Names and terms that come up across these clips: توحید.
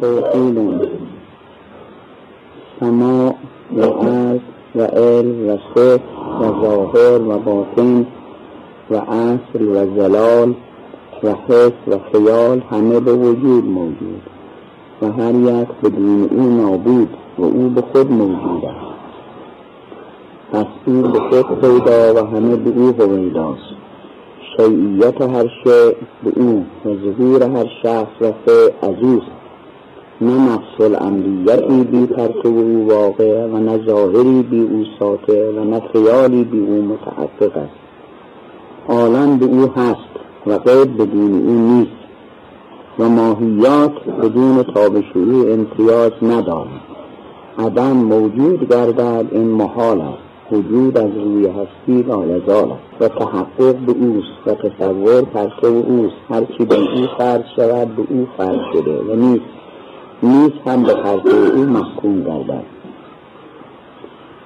توحیدم، سما و عرض و علم و صفت و ظاهر و باطن و اصل و زلال و حس و خیال همه به وجود موجود و هر یک بدون او نابود و او به خود موجود است. پس او به خود پیدا و همه به او هویداست. شیعیت هر شیع به او و ظهور هر شخص و فعل از اوست، نه نفس الامریتی بی پرتو او واقع و نه ظاهری بی او ساطع و نه خیالی بی او متحقق است. عالم به او هست و غیر بدون او نیست و ماهیات بدون تاب شروع امتیاز ندارد. عدم موجود گردد این محال است. وجود از روی هستی لازال است و تحقق به اوست و تصور پرتو اوست. هر چی به او فرد شود به او فرد شده و نیست هم به پرتو او محکوم گردد.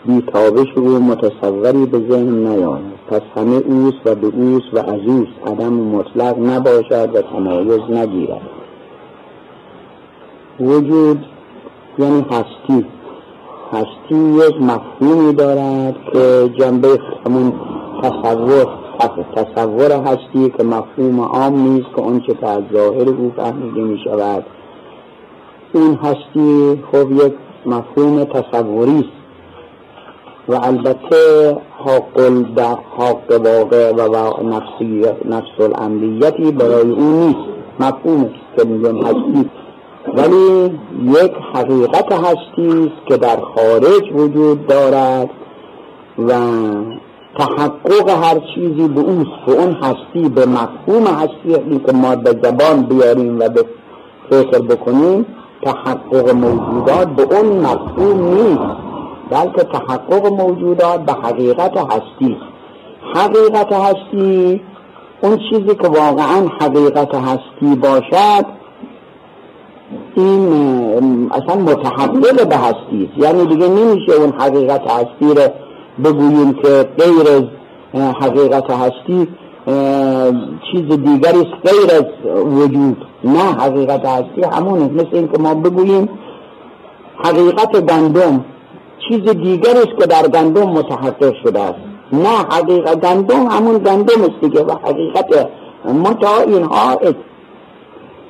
بی تابش او متصوری به ذهن نیاید، پس همه اوست و به اوست و از اوست. عدم مطلق نباشد و تمایز نگیرد. وجود یعنی هستی. هستی یک مفهومی دارد که جنبه همون تصور هستی که مفهوم عام نیست، که آنچه که از ظاهر او فهمیده می شود. این هستی خب یک مفهوم تصوری است و البته حق واقع و نفس العملیتی برای او نیست. مفهومی که میگم هستی، ولی یک حقیقت هستی که در خارج وجود دارد و تحقق هر چیزی به اوست. و اون هستی به مفهوم هستی که ما به زبان بیاریم و به فکر بکنیم، تحقق موجودات به اون مفهوم نیست، بلکه تحقق موجودات به حقیقت هستی. حقیقت هستی اون چیزی که واقعا حقیقت هستی باشد، این اصلا متحقق به هستی است. یعنی دیگه نمیشه اون حقیقت هستی رو بگوییم که غیر حقیقت هستی چیز دیگری است غیر از وجود. نه، حقیقت هستی همون است. مثل این که ما بگوییم حقیقت گندم چیز دیگری است که در گندم متحقق شده است. نه، حقیقت گندم همون گندم است دیگه و حقیقت ما تا اینها است.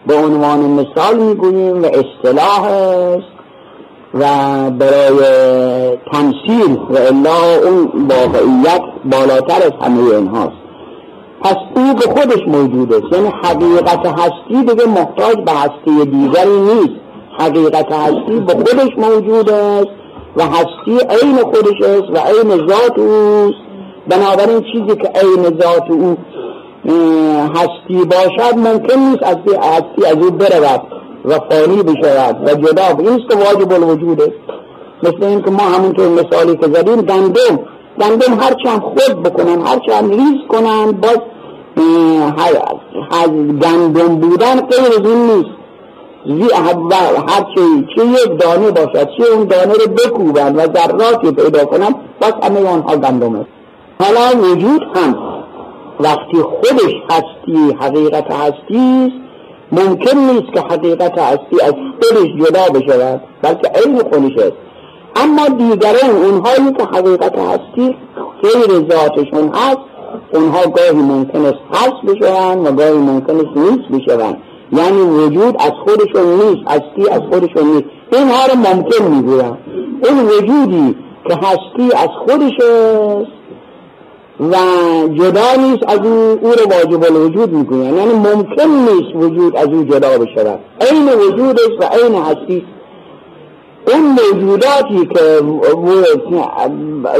به عنوان مثال میگوییم و اصطلاح است و برای تمثیل و الا اون واقعیت بالاتر از همه اینهاست. پس او به خودش موجود است، یعنی حقیقت هستی دیگه محتاج به هستی دیگری نیست. حقیقت هستی به خودش موجود است و هستی عین خودش است و عین ذات اوست. بنابراین چیزی که عین ذات او هستی باشد ممکن نیست هستی از او برود و فانی بشود و جدا به اینست که واجب الوجود است. مثل این که ما همونطور مثالی که زدیم گندم هرچند خود بکنن، هرچند ریز کنن، باز از گندم بودن غیر از اون نیست. هرچی چه یک دانه باشد، چه اون دانه رو بکوبن و ذراتی پیدا کنن، باز همه آنها گندم است. حالا وجود هم وقتی خودش هستی حقیقت هستی، ممکن نیست که حقیقت هستی از خودش جدا بشود، بلکه عین خودش است. اما دیگران اونهایی که حقیقت هستی غیر ذاتشون هست، اونها گاهی ممکن است هست بشوند و گاهی ممکن است نیست بشوند. یعنی وجود از خودشون نیست، هستی از خودشون نیست. اینها رو ممکن میگویند. این وجودی که هستی از خودش است و جدا نیست از او رو واجب الوجود میکنن. یعنی ممکن نیست وجود از او جدا بشه. عین وجود است و عین هستی. اون موجوداتی که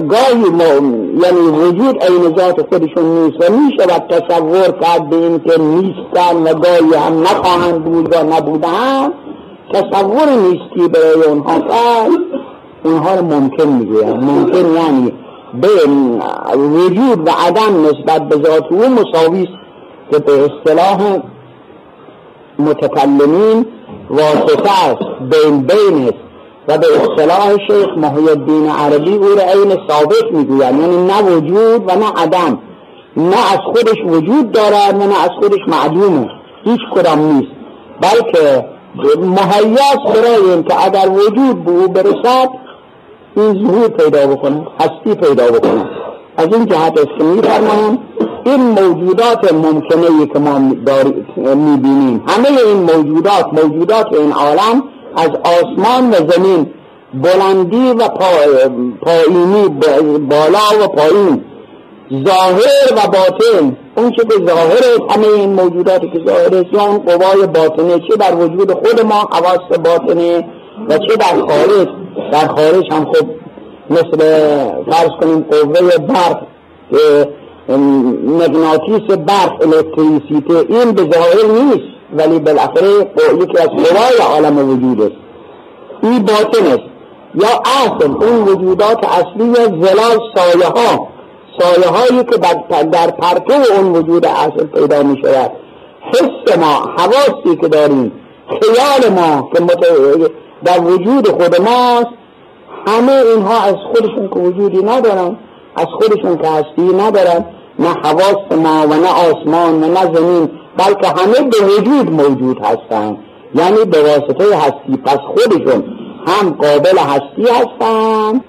گاهی یعنی وجود عین ذات خودشون نیست و میشود تصور کرد به این که نیستن و گاهی هم نخواهند بود و نبودن، تصور نیستی برای اونها کرد، اونها رو ممکن میگویند. ممکن یعنی بین وجود و عدم نسبت به ذات او مساوی است، که به اصطلاح متکلمین واسطه است، بین است. و به اصطلاح شیخ محی الدین عربی او را عین ثابت میگویند. یعنی نه وجود و نه عدم، نه از خودش وجود دارد و نه از خودش معدوم است، هیچ کدام نیست، بلکه مهیاست برای این که اگر وجود به او برسد این ظهور پیدا بکنه، هستی پیدا بکنه. از این جهت است که می‌فرماییم این موجودات ممکنه که ما می‌بینیم، همه این موجودات این عالم از آسمان و زمین، بلندی و پایینی، بالا و پایین، ظاهر و باطن، اون چه که ظاهره، همه این موجوداتی که ظاهره اون قوای باطنه، چه در وجود خود ما حواس باطنه و چه در خارج. در خارج هم خب مثل فرض کنیم قوه برق، مغناطیس برق، الکتریسیته، این به ظاهر نیست ولی بالاخره یکی از قوای عالم وجود است، این باطن است یا اصل اون وجودات اصلی، زلال، سایه ها، سایه هایی که در پرتو اون وجود اصل پیدا می شود. حس ما، حواسی که داریم، خیال ما که در وجود خود ماست، همه اینها از خودشون که وجودی ندارن، از خودشون که هستی ندارن، نه حواس ما و نه آسمان و نه زمین، بلکه همه به وجود موجود هستند، یعنی به واسطه هستی. پس خودشون هم قابل هستی هستند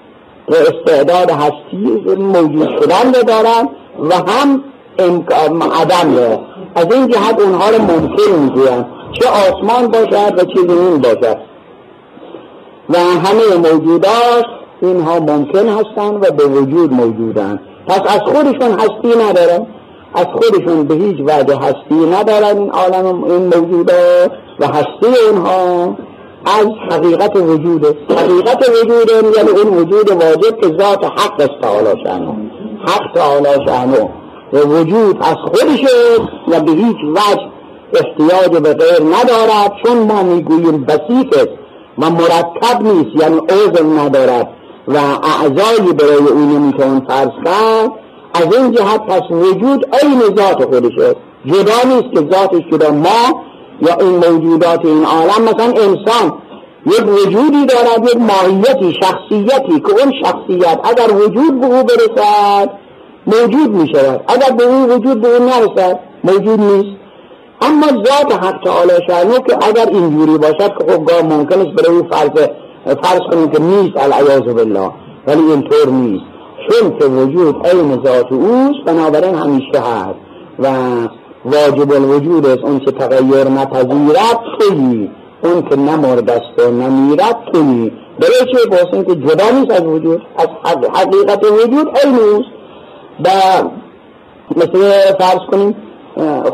و استعداد هستی موجود شدن رو دارن و هم عدم رو. از این جهت اونها رو ممکن میگوین، چه آسمان باشد و چه زمین باشد و همه موجودات اینها ممکن هستند و به وجود موجودند. پس از خودشون هستی ندارن، از خودشون به هیچ وجه هستی ندارن این عالم، این موجوده و هستی اونها از حقیقت وجود است. حقیقت وجود یعنی اون وجود واجب که ذات حق است تعالی شأنه، حق تعالی شأنه، و وجود از خودش و به هیچ وجه احتیاج به غیر ندارد، چون ما میگوییم بسیط است و مرکب نیست، یعنی عضو ندارد و اعضایی برای اون نمیتوان فرض کرد. از این جهت پس وجود عین ذات خودشه، جدا نیست که ذاتش جدا. ما یا این موجودات این عالم، مثلا انسان یک وجودی دارد، یک ماهیتی، شخصیتی که اون شخصیت اگر وجود به او برسد موجود می شود، اگر به اون وجود به او نرسد موجود نیست. اما ذات حق تعالی شأنه که اگر اینجوری باشد که خب گاه ممکن است برای او فرض کنیم که نیست، العیاذ بالله، ولی اینطور نیست، چون که وجود عین ذات اوست، بنابراین همیشه هست و واجب الوجود است. اون که تغییر نپذیرد تویی، اون که نمردست و نمیرد تویی. برای چه؟ باست این که جدا نیست از وجود، از حقیقت وجود عین اوست. و مثل فرض کنیم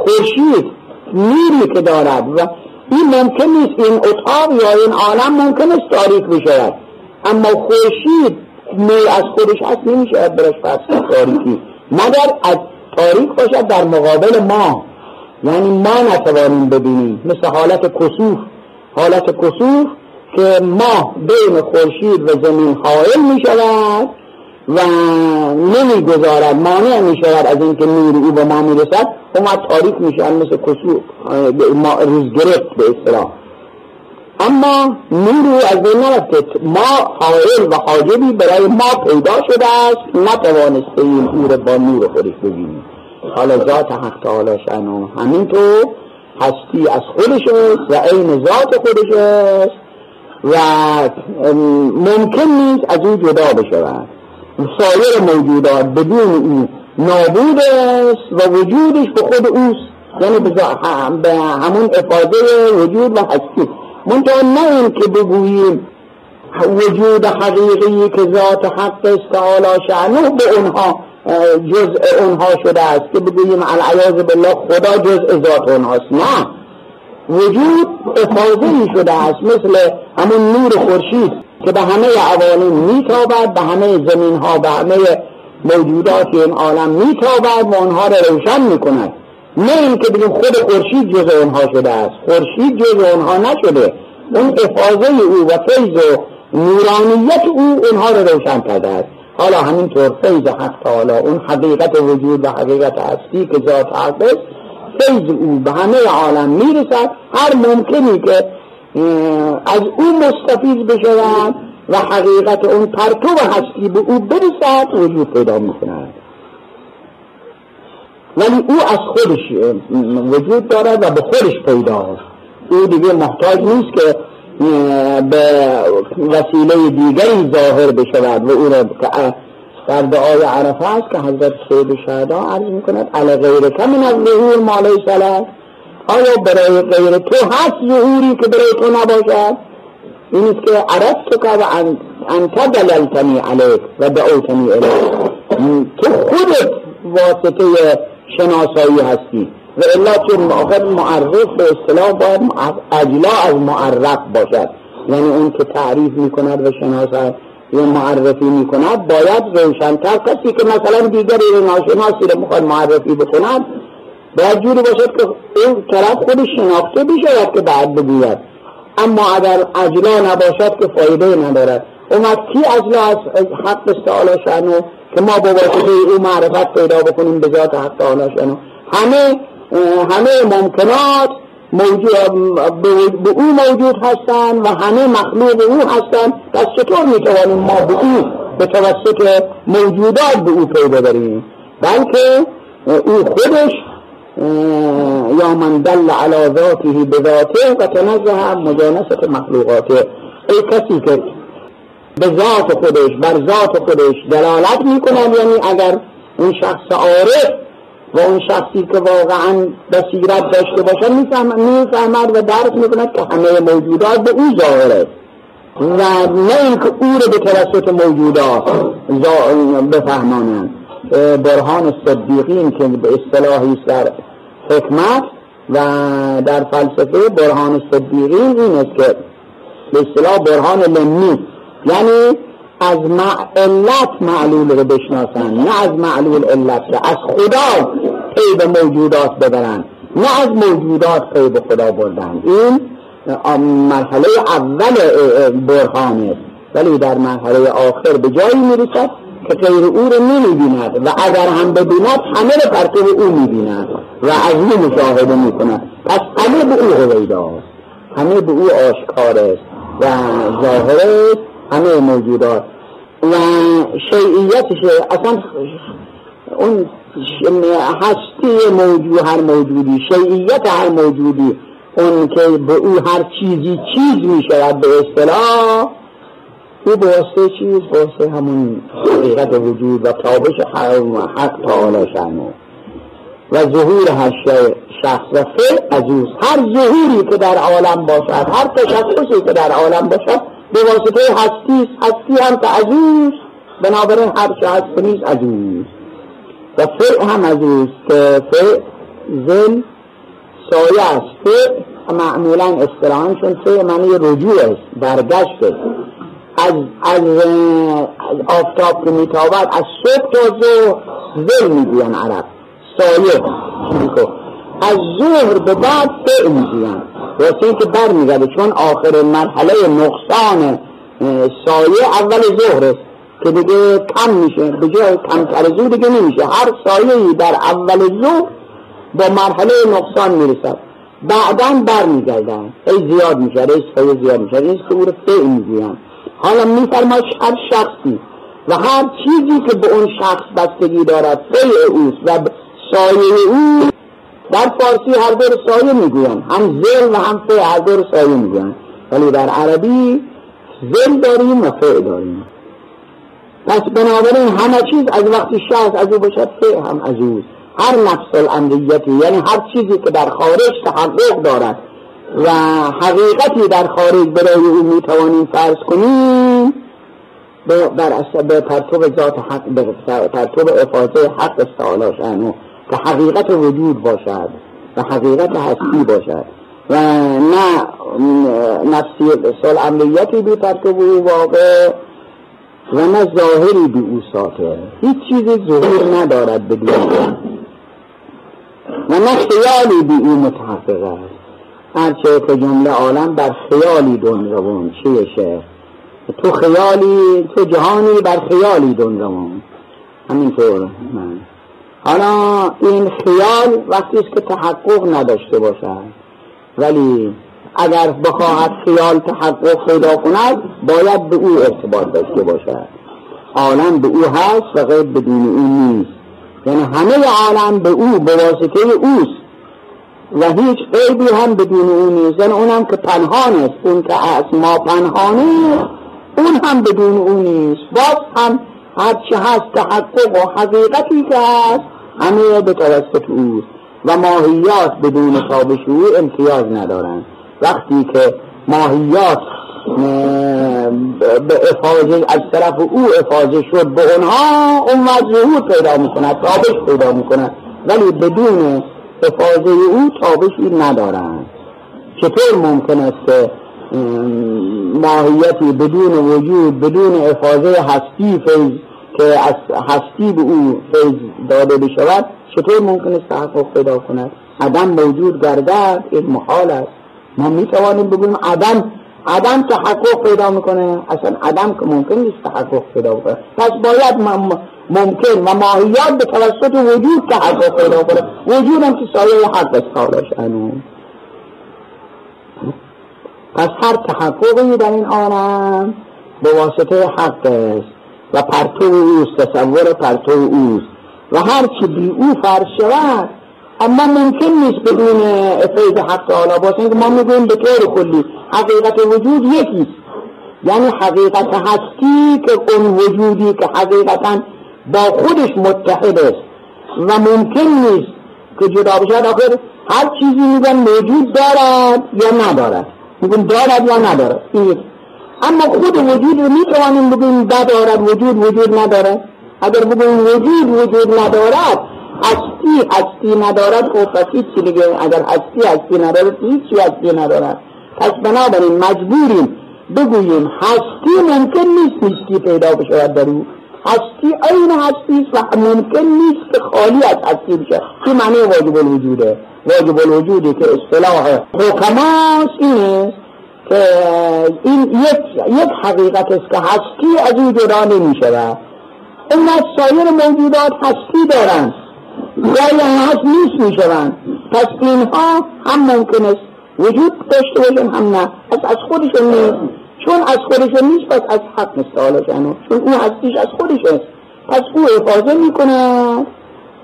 خورشید، نوری که دارد و این ممکن نیست، این اتاق یا این عالم ممکن است تاریک بشود، اما خورشید نور از خودش هست، نمیشه برش فرض تاریکی، مگر از تاریک باشد در مقابل ما، یعنی ما نتوانیم ببینیم، مثل حالت کسوف. حالت کسوف که ما بین خورشید و زمین حائل می شود و نمی گذارد، مانع می شود از اینکه نور او به ما می رسد، اما تاریک می شود، مثل کسوف، روز گرفت به اصطلاح. اما نور او از بین نرفت، ما حائل و حاجبی برای ما پیدا شده است، نتوانسته این نور با نور خودش ببینیم. حالا ذات حق تعالی شأنه همینطور هستی از خودش است و عین ذات خودش است و ممکن نیست از او جدا بشود. سایر موجودات بدون او نابود است و وجودش به خود اوست، یعنی به همون افاضه وجود و هستی. منطقه نه این که بگوییم وجود حقیقی که ذات حق است تعالی شأنه به اونها جزء اونها شده است، که بگوییم العیاذ بالله خدا جزء ذات اونهاست. نه، وجود افاضه‌ای شده است، مثل همون نور خورشید که به همه عوالم میتابد، به همه زمین ها، به همه موجودات این عالم میتابد و اونها را روشن میکند. نه این که بگیم خود خورشید جزء اونها شده است، خورشید جزء اونها نشده، اون افاضه او و فیض و نورانیت او اونها رو روشن کرده است. حالا همینطور فیض حق تعالی، اون حقیقت وجود و حقیقت هستی که ذات حق است، فیض او به همه عالم میرسد، هر ممکنی که از او مستفید بشود و حقیقت اون پرتو و هستی به او برسد وجود پیدا میکند. ولی او از خودش وجود دارد و به خودش پیدا است، او دیگه محتاج نیست که به وسیله دیگری ظاهر بشود و او را در دعای عرفه است که حضرت سید شهدا عرض میکند علی غیرک من الظهور ما لیس لک، آیا برای غیر تو هست ظهوری که برای تو نباشد؟ این است که عرفتک و انت دللتنی علیک و دعوتنی الیک، تو خودت واسطه شناسایی هستی و الا که معرف به اصطلاح باید اجلا از معرف باشد، یعنی اون که تعریف میکند و شناسا یا معرفی میکند باید روشن‌تر، کسی که مثلا دیگری رو ناشناسی رو میخواد معرفی بکند باید جوری باشد که این طرف خودش شناخته بشود که بعد بگوید، اما اگر اجلا نباشد که فایده ندارد. اومد کی اجلا از حق استعالی شنو که ما با واسطه او معرفت پیدا بکنیم به ذات حق تعالی شنو، همه ممکنات به او موجود هستند و همه مخلوق او هستند، پس چطور میتوانیم ما به او به توسط موجودات به او پیدا بریم؟ بلکه او خودش یا من دل علی ذاته بذاته و تنزه مجانست مخلوقاته، ای کسی که به ذات خودش بر ذات خودش دلالت میکنند، یعنی اگر اون شخص عارف و اون شخصی که واقعا بصیرت داشته باشه میفهمد و درک میکند که همه موجودات به او ظاهره و نه اینکه او رو به توسط موجودات بفهمانند. برهان صدیقین که به اصطلاحی در حکمت و در فلسفه برهان صدیقین این است که به اصطلاح برهان لمی، یعنی از علت معلول رو بشناسن، نه از معلول علت رو، از خدا پی به موجودات ببرن نه از موجودات پی به خدا بردن. این مرحله اول برهانه، ولی در مرحله آخر به جایی میرسد که غیر او رو نمیبیند و اگر هم ببیند همه رو پرتو او میبیند و از او مشاهده میکند، پس همه به او هویداست، همه به او آشکار است و ظاهر است، همه موجودات و شیعیتش اصلا اون هستی موجود، هر موجودی شیعیت هر موجودی اون که به او هر چیزی چیز می شود به اصطلاح، او به واسطه چیز واسطه همون حقیقت وجود و تابش حق تعالی شأنه و ظهور هر شخص و فعل از اوست. هر ظهوری که در عالم باشد، هر تشخصی که در عالم باشد به واسطه هستی، هستی هم که از اوست، بنابراین هر چه هست نیز از اوست و فعل هم از اوست که فعل ذل سایه است. فعل معمولا اصطلاحاً چون فعل معنی رجوع است، برگشت است، از آفتاب که میتابد از صبح تا ظهر ذل میگوین عرب، سایه از ظهر به بعد فعل میگوین، واسه این که بر میگرده چون آخر مرحله نقصان سایه اول ظهر است که دیگه کم میشه، به جای کمتر ظهر دیگه نمیشه، هر سایه‌ای در اول ظهر با مرحله نقصان میرسد بعداً بر میگردن، ای زیاد میشه، ای سایه زیاد میشه، این صور فعل میگوین. حالا میفرماید هر شخصی و هر چیزی که به اون شخص بستگی دارد فعل اوست و سایه اوست. در فارسی هر دور سایه میگوین، هم زل و هم فعل، هر دور سایه میگوین، ولی در عربی زل داریم و فعل داریم. پس بنابراین همه چیز از وقتی شخص از او باشد فعل هم از اوست. هر نفس الامریتی، یعنی هر چیزی که در خارج تحقق دارد و حقیقتی در خارج برای او میتوانیم فرض کنیم، به پرتوب ذات حق، به پرتوب افاظه حق استعالی شأنه که حقیقت وجود باشد و حقیقت هستی باشد و نه نفسی اصل عملیتی بی پرتوب او واقع و نه ظاهری بی او ساطع، هیچ چیزی ظهور ندارد به دیگر و نه خیالی بی او متحقق است. هرچه که جمله عالم بر خیالی دون روان، چیه شعر؟ تو خیالی، تو جهانی بر خیالی دون روان، همینطور. حالا این خیال وقتی است که تحقق نداشته باشد، ولی اگر بخواهد خیال تحقق پیدا کند باید به او ارتباط داشته باشد. عالم به او هست و غیر بدون او نیست، یعنی همه عالم به او، به واسطه اوست و هیچ عیبی هم بدون او نیست، یعنی اونم که پنهان است، اون که از ما پنهانه اون هم بدون او نیست. باز هم هرچی هست تحقق و حقیقتی که هست همه به توسط اوست و ماهیات بدون تابشوی امتیاز ندارند. وقتی که ماهیات به افاظه از طرف او افاظه شد به اونها، اون ظهور پیدا میکند، تابش پیدا میکند، ولی بدون افاظه او تابشی ندارند. چطور ممکن است ماهیتی بدون وجود، بدون افاظه هستی فیض که از هستی به او فیض داده بشود، چطور ممکن است تحقق پیدا کند؟ عدم موجود گردد، این محال است. ما میتوانیم بگویم عدم تحقق پیدا میکنه، اصلا عدم که ممکن نیست تحقق پیدا کنه. پس باید ممکن و ماهیت به توسط وجود تحقق پیدا کنه، وجود هم که سایه حق است کارش انون. پس هر تحققی در این عالم به واسطه حق است و پرتو اوست، تصور پرتو اوست و هر چی بی او فرض شود، اما ممکن نیست بدون فیض حق تعالی باشه. ما میگویم به طور کلی حقیقت وجود یکیست، یعنی حقیقت هستی که اون وجودی که حقیقتا با خودش متحد است و ممکن نیست که جدا بشود. آخر هر چیزی میگن موجود دارد یا ندارد، میگن دارد یا ندارد این. اما خود وجود رو میتوانیم بگیم دارد وجود ندارد. اگر بگیم وجود ندارد، هستی ندارد، خب پس هیچی دیگه. اگر هستی ندارد، هیچی هستی ندارد. پس بنابراین مجبوریم بگوییم هستی ممکن نیست هیچی پیدا بشود در او. هستی عین هستی و ممکن نیست که خالی از هستی بشه، که معنی واجب الوجوده. واجب الوجودی که اصطلاح حکماست اینه که این یک حقیقت است که هستی از او جدا نمی شود. اون از سایر موجودات هستی دارند، گاهی هست نیست می شوند. پس اینها هم ممکن است وجود داشته باشند هم نه. پس از خودشون نیست، چون از خودشون نیست پس از حق مستعالشن، چون اون هستیش از خودش است، پس او افاضه می کند،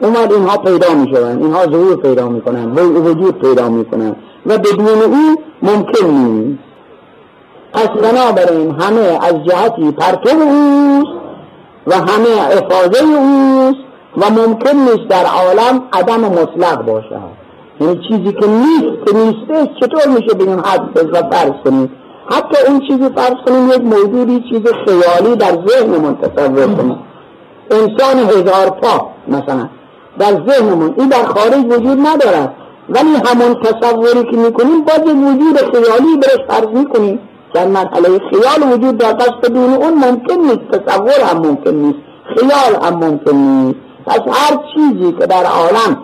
اومد اینها پیدا می شوند، اینها ظهور پیدا می کنند، وجود پیدا می کنند و بدون او ممکن نیست. پس بنابراین همه از جهتی پرتو اوست و همه افاضه اوست و ممکن نیست در عالم عدم مطلق باشه. یعنی چیزی که نیست که نیسته، چطور میشه بگیم حدث و فرض کنیم؟ حتی اون چیزی فرض کنیم یک موجودی چیز خیالی در ذهنمون تصور کنیم، انسان هزار پا مثلا در ذهنمون، این در خارج وجود ندارد، ولی همون تصوری که میکنیم باز وجود خیالی برش فرض میکنیم. در مرحله خیال وجود دارد، پس بدون اون ممکن نیست، تصور هم ممکن نیست، خیال هم ممکن نیست. پس هر چیزی که در عالم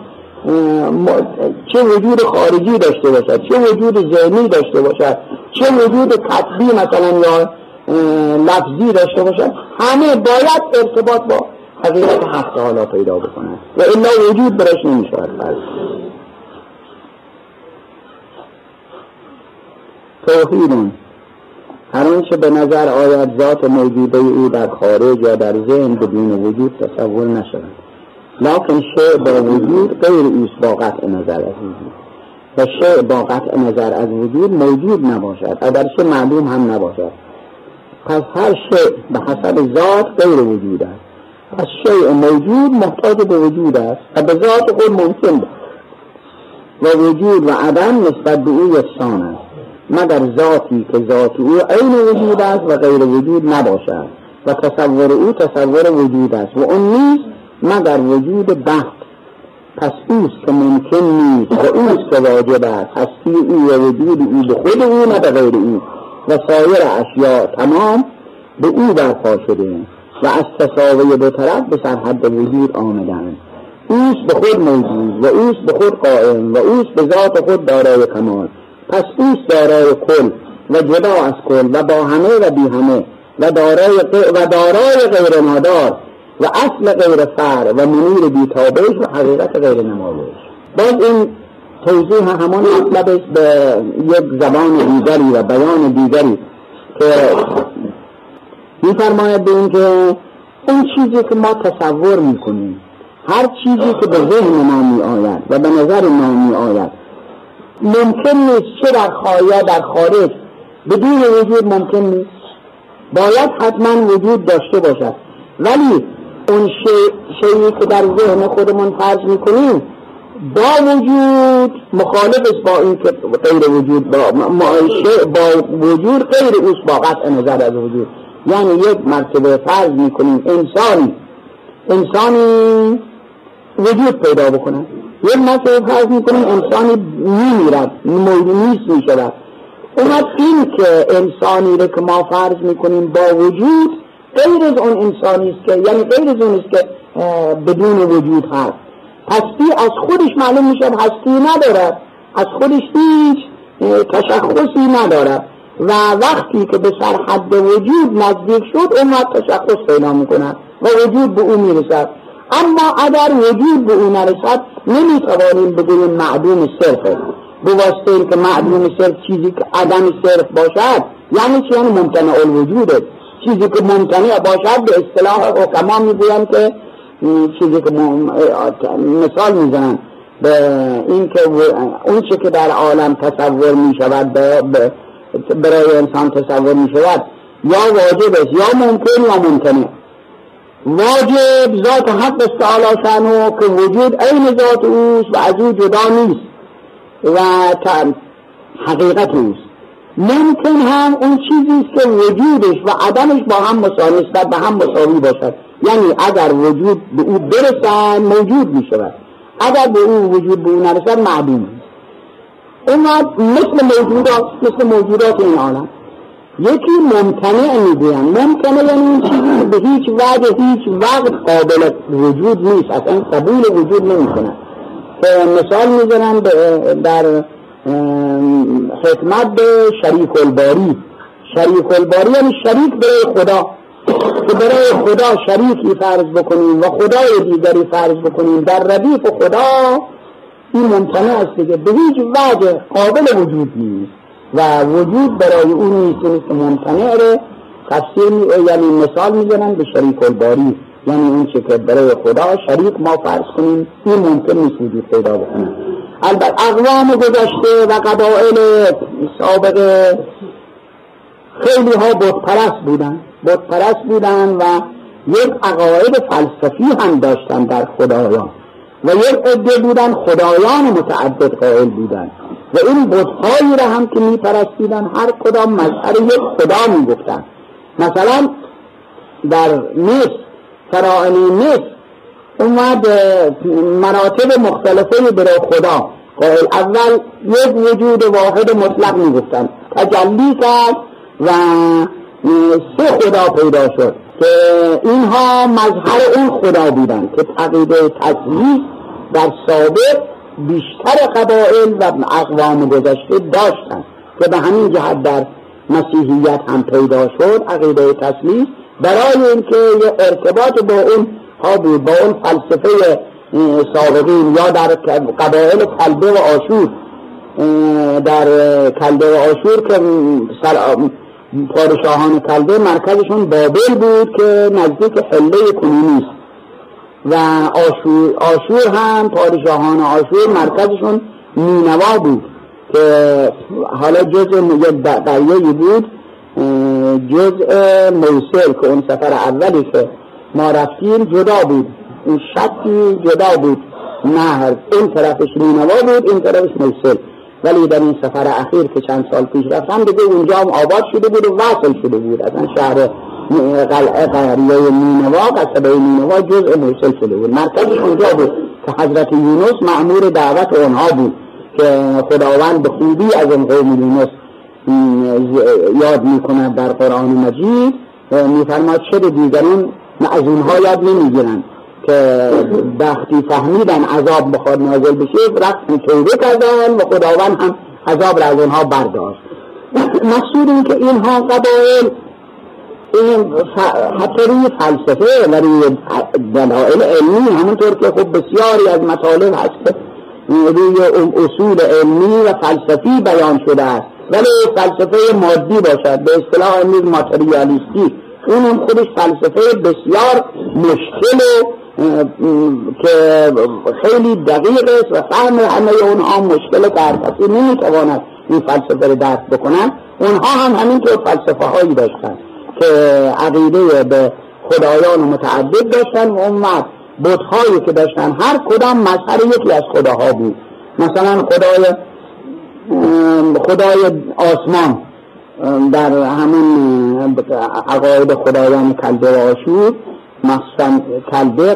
چه وجود خارجی داشته باشد، چه وجود ذهنی داشته باشد، چه وجود کتبی مثلا یا لفظی داشته باشد، همه باید ارتباط با حقیقت حق تعالی پیدا بکنند و الا وجود برش نمی شود. توحید هر آنچه به نظر آید ذات موجوده او در خارج یا در ذهن بدون وجود تصور نشود، لیکن شیء با وجود غیر اوست، با قطع نظر از وجود، و شیء با قطع نظر از وجود موجود نباشد اگرچه معلوم هم نباشد. پس هر شیء به حسب ذات غیر وجود است. پس شیء موجود محتاج به وجود است و به ذات غیر ممکن است و وجود و عدم نسبت به او یکسان است، مگر ذاتی که ذات او عین وجود است و غیر وجود نباشد و تصور او تصور وجود است و اون نیست مگر وجود بحث. پس اوست که ممکن نیست و اوست که واجب است. هستی او و وجود او به خود او نه به غیر او و سایر اشیاء تمام به او برپا شده و از تساوی دو طرف به سرحد وجود آمدند. اوست به خود موجود و اوست به خود قائم و اوست به ذات خود دارای کمال. پس اوست دارای کل و جدا از کل و با همه و بی همه و دارای غیر مادار و اصل غیر فر و منیر بی تابش و حقیقت غیر نمایش. باز این توضیح همان مطلب است به یک زبان دیگری و بیان دیگری که می‌فرماید به اینکه اون چیزی که ما تصور می‌کنیم، هر چیزی که به ذهن ما می‌آید و به نظر ما می‌آید ممکن نیست، چه در خارج در خارج بدون وجود ممکن نیست، باید حتما وجود داشته باشد. ولی اون شیئی که در ذهن خودمون فرض میکنیم با وجود مخالف است با این که غیر وجود، با وجود غیر است با قطع نظر از وجود. یعنی یک مرتبه فرض میکنیم انسانی وجود پیدا بکنه، یک مرتبه فرض میکنیم انسانی میمیرد، نیست میشود. اما این که انسانی را که ما فرض میکنیم با وجود غیر از اون انسانی است که، یعنی غیر از اون است که بدون وجود هست. هستی از خودش معلوم میشه هستی ندارد، از خودش هیچ تشخصی ندارد و وقتی که به سرحد وجود نزدیک شد اون وقت تشخص پیدا میکنه و وجود به اون میرسد. اما اگر وجود به اون نرسد نمیتوانیم بگویم معدوم صرفه، به واسطه این که معدوم صرف چیزی که عدم صرف باشد یعنی چی؟ یعنی ممتنع الوجوده. چیزی که ممتنع باشد به اصطلاح حکما میگویم که چیزی که مثال میزنن به این که اون چه که در عالم تصور میشود برای انسان تصور میشود یا واجب است یا ممکن یا ممتنع. واجب ذات حق است تعالی شأنه که وجود عین ذات اوست و از او جدا نیست و حقیقت اوست. ممکن هم اون چیزی است که وجودش و عدمش با هم مساوی است، با هم مساوی باشد. یعنی اگر وجود به او برسد موجود می شود، اگر به او وجود به او نرسد معدوم. اما مثل موجودات این عالم یکی ممتنع می گویم. ممتنع یعنی این چیزی که به هیچ وجه هیچ وقت قابل وجود نیست، اصلا قبول وجود نمی کند. مثال می زنم در خدمت به شریک الباری یعنی شریک برای خدا، که برای خدا شریکی فرض بکنیم و خدای دیگری فرض بکنیم در ردیف خدا، این ممتنع است که به هیچ وجه قابل وجود نیست و وجود برای اون نیست که ممتنع ره تفسیر، یعنی مثال میزنن به شریک الباری یعنی اون چه که برای خدا شریک ما فرض کنیم این ممکن نیست وجود پیدا بکنه. البته اقوام گذشته و قبائل سابقه خیلی ها بت پرست بودن و یک عقاید فلسفی هم داشتن در خدایان و یک عده بودن خدایان متعدد قائل بودن و این بت‌هایی را هم که می‌پرستیدن هر کدام مظهر یک خدا می‌گفتن. مثلا در مصر، فراعنه مصر اومد مراتب مختلفی برای خدا قائل. اول یک وجود واحد مطلق می‌گفتن، تجلی کرد و سه خدا پیدا شد که اینها مظهر اون خدا بودن که تقریب تسلیس در سابق بیشتر قبائل و اقوام گذشته داشتن که به همین جهت در مسیحیت هم پیدا شد عقیده تسلیس، برای اینکه یه ارتباط با اون حابی با اون فلسفه سابقین یا در قبائل کلبه و آشور، در کلبه و آشور که پادشاهان کلبه مرکزشون بابل بود که نزدیک حله کنونی است و آشور هم پادشاهان آشور مرکزشون نینوا بود که حالا جزء دریایی بود، جزء موصل که اون سفر اولی که ما رفتیم جدا بود، اون شکی جدا بود، نهر این طرفش نینوا بود این طرفش موصل، ولی در این سفر اخیر که چند سال پیش رفتم دیگه اونجا هم آباد شده بود و وصل شده بود، از این شهر قریه نینوا قصبه نینوا جزء موصل شده بود، مرکزش اونجا بود که حضرت یونس مأمور دعوت اونها بود که خداوند به خوبی از اون قوم یونس یاد میکند در قرآن مجید، میفرماد چه دیگران از اونها یاد نمیگیرن که وقتی فهمیدن عذاب بخواد نازل بشه رفتن توبه کردن و خداوند هم عذاب را از اونها برداشت. مقصود این که اینها قبائل این حتی روی فلسفه و روی دلایل علمی، همونطور که خب بسیاری از مطالب هست روی اصول علمی و فلسفی بیان شده است، ولی فلسفه مادی باشد به اصطلاح امروز ماتریالیستی، اون هم خودش فلسفه بسیار مشکل که خیلی دقیق است و فهم همه اونها مشکل در کسی نمیتواند این فلسفه رو درک بکنن. اونها هم همینطور فلسفه هایی داشتن که عقیده به خدایان متعدد داشتن و اون وقت بت‌هایی که داشتن هر کدام مظهر یکی از خداها بود. مثلا خدای آسمان در همون عقاید خدایان کلده و آشور، مخصوصا کلده،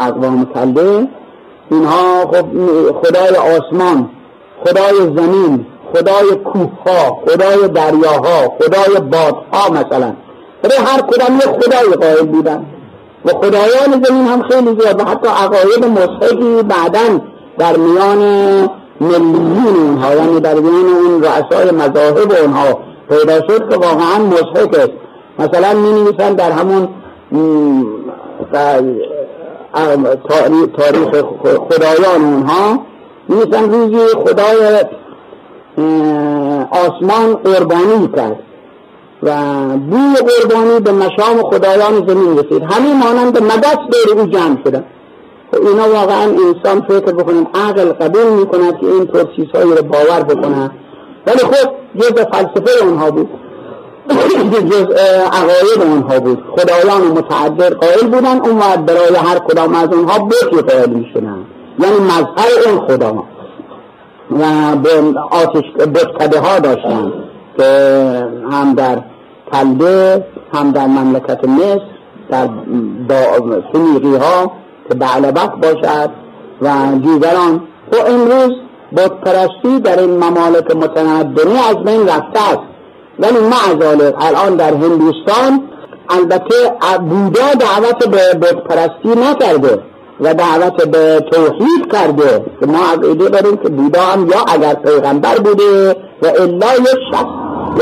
اقوام کلده، اینها خدای آسمان، خدای زمین، خدای کوهها، خدای دریاها، خدای بادها مثلا، هر کدام یک خدای قائل بودن و خدایان زمین هم خیلی زیاد و حتی عقاید مصحفی بعداً در میان ملیون اونها، یعنی در میان اون رؤسای مذاهب اونها پیدا شد که واقعا مضحک است. مثلا می‌نویسن در همون تاریخ خدایان اونها می‌نویسن روزی خدای آسمان قربانی کرد و بوی قربانی به مشام خدایان زمین رسید، همین مانند مدد دور او جمع شدن. اینا واقعا انسان فکر بکنن، عقل قبول میکند که این طور چیزهایی رو باور بکنه، ولی خب جزء فلسفه اونها بود، جزء عقاید اونها بود. خدایان متعدد قائل بودن، اون وقت برای هر کدام از اونها بتی قائل میشدن، یعنی مظهر اون خدا و به آتش بتکده ها داشتن که هم در کلده، هم در مملکت مصر، در فنیقی ها که بعلبک باشد و دیگران. و امروز بت پرستی در این ممالک متمدنه از بین رفته است، ولی معذالک الان در هندوستان البته بودا دعوت به بت پرستی نکرده و دعوت به توحید کرده که ما از ایده بریم که بودا هم یا اگر پیغمبر بوده و الا یک شخص،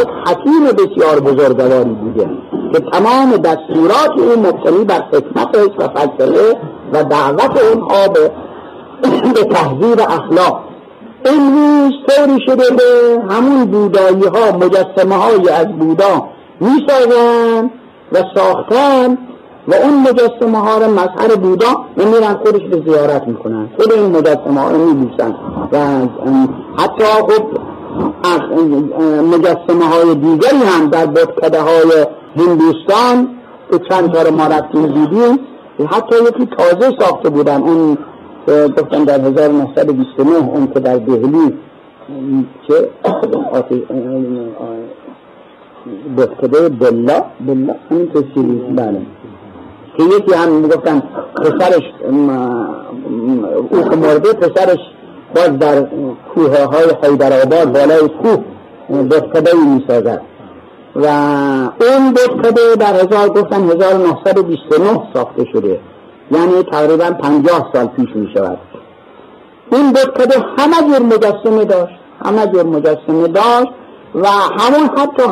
یک حکیم بسیار بزرگواری بوده که تمام دستورات اون مبتنی بر حکمت است و فلسفه و دعوت اونها به تهذیب اخلاق. امروز طوری شده به همون بودایی ها مجسمه های از بودا میسازن و ساختن و اون مجسمه ها رو مظهر بودا میرن خودش به زیارت میکنن، خود این مجسمه ها رو میبوسن و حتی خود مجسمه های دیگری هم در بتکده های هندوستان که چند تا ما رفتیم دیدیم، حتی یکی تازه ساخته بودن، اون گفتن در 1929 اون که در دهلی که بتکده بلا این تسیری بله که یکی هم گفتن پسرش او که مرده پسرش باز در کوه های حیدرآباد بالای کوه بتکده می سازد و اون بتکده در 1929 ساخته شده، یعنی تقریبا 50 سال پیش می شود. این بتکده همه جور مجسمه داشت، و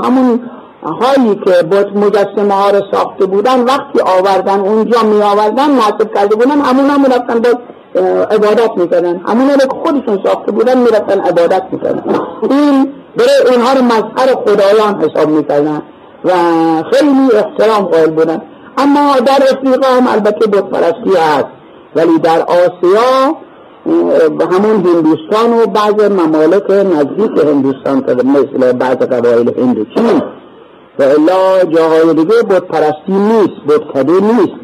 همون حالی که بت مجسمه ها رو ساخته بودن وقتی آوردن اونجا می آوردن محسوب کرده بودن، همون هم می رفتن باز عبادت میکنن، همون رو که خودشون ساخته بودن میرفتن عبادت میکنن. این برای اونها رو مظهر خدایان حساب میکنن و خیلی احترام قائل بودن. اما در افریقا هم البته بت پرستی هست، ولی در آسیا همون هندوستان و بعض ممالک نزدیک هندوستان مثل بعض قبایل هندوچین و الا جاهای دیگه بت پرستی نیست، بتکده نیست.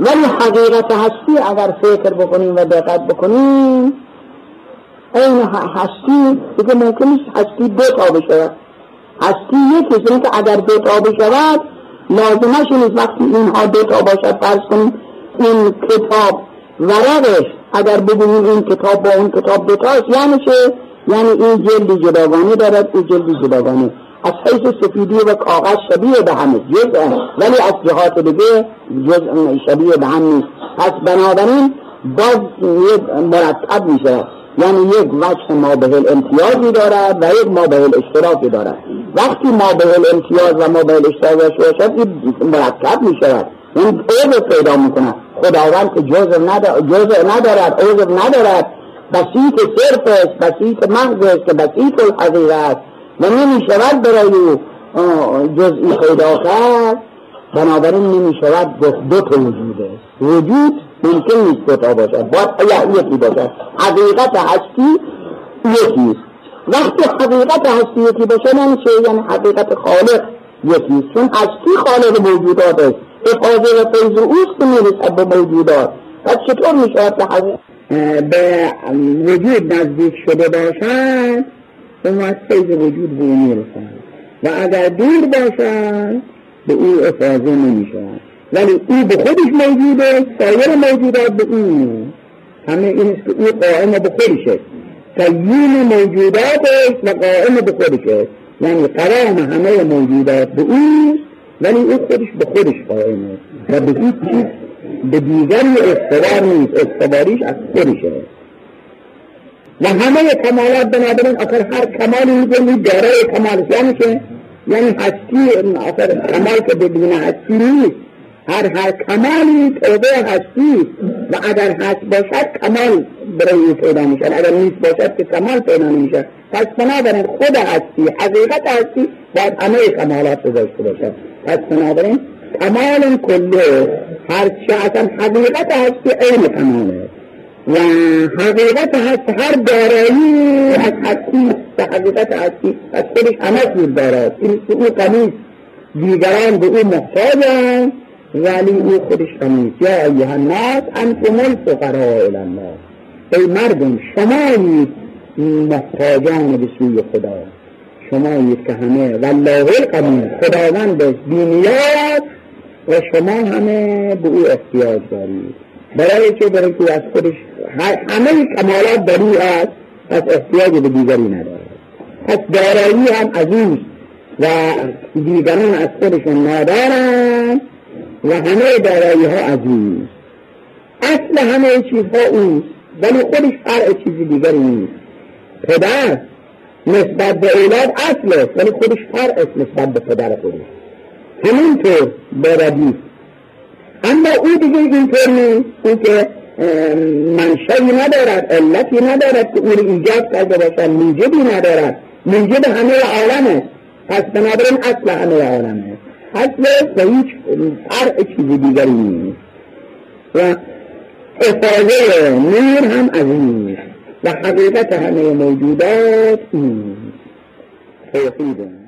ولی حقیقت هستی اگر فکر بکنیم و دقت بکنیم، این هستی دیگه ممکن نیست هستی دوتا بشود. هستی یک چیزی که اگر دوتا بشود لازمش نیست. وقتی اینها دوتا باشد، فرض کنیم این کتاب ورقش اگر بگوییم این کتاب با اون کتاب دوتاست، یعنی چه؟ یعنی این جلد جداگانه دارد، این جلد جداگانه از حیث سفیدی و کاغذ شبیه به هم جزء، ولی از جهات دیگه جزء شبیه به هم نیست. پس بنابراین باز یک مرتب میشه، یعنی یک وجه مابهل امتیازی دارد و یک مابهل اشتراکی دارد. وقتی مابهل امتیاز و مابهل اشتراک باشد این مرتب میشه، این عضو پیدا میکنه. خداوند که جزء ندارد، عضو ندارد، بسیط صرف است، بسیط محض است که بسیط الحقیقه است و نمی شود برای جزئی پیدا کرد. بنابراین نمی شود دو تا وجوده، وجود ممکن نیست دو تا باشد، باید یکی باشد. حقیقت هستی یکیست. وقتی حقیقت هستی یکی باشد این چه؟ یعنی حقیقت خالق یکیست، چون هستی خالق موجودات است، افاظه و فیض اوست که میرسد به موجودات. پس چطور می شود به وجود نزدیک شده باشد به فیض وجود به اون میرسد و اگر دور باشد به اون افاظه نمیشود، ولی اون به خودش موجوده، سایر موجودات به اون همه این است که اون قائم به خودش است، قیوم موجودات است و قائم به خودش است، یعنی قرام همه موجودات به اون، ولی اون خودش به خودش قائم است و به هیچ چیز به دیگری اختیار نیست، اختیاریش از خودش است و همه کمالات. بنابراین آخر هر کمالی میگه داره کمال یعنی که یعنی هستی، آخر کمال که بدون هستی نیست، هر کمالی توضیح هستی و اگر هست باشد کمال برای این پیدا میشن، اگر نیست باشد که کمال پیدا نمیشن. پس بنابراین خود هستی، حقیقت هستی باید همه کمالات داشته باشد. پس بنابراین کمال کله هرچه اصلا حقیقت هستی این کماله و حقیقت هست هر دارایی از هستی و حقیقت هستی از خودش همه چیز دارد. این که او قمیص دیگران به او محتاجند ولی او خودش قمیص. یا ایها الناس انتم الفقراء الی الله، ای مردم شمایید محتاجان به سوی خدا، شمایید که همه والله القمیص خداوند بی‌نیاز و شما همه به او احتیاج دارید، برای که از خودش همه کمالات داری است، از احتیاج به دیگری ندارد. پس دارایی هم عزیز و دیگران از خودشون ندارند و همه دارایی ها عزیز، اصل همه چیزها اوست ولی خودش فرع چیزی دیگری نیست. پدر نسبت به اولاد اصل است ولی خودش فرع است نسبت به پدر خودش، همینطور دارایی. اما او دیگه اینطور نیست، او که منشایی ندارد، علتی ندارد که او رو ایجاد کرده باشد، موجبی ندارد، موجب همه عالم است. پس بنابراین اصل همه عالم است، اصل به هیچ فرع چیزی دیگری نیست و افاظه نور هم از این و حقیقت همه موجودات این توحیده.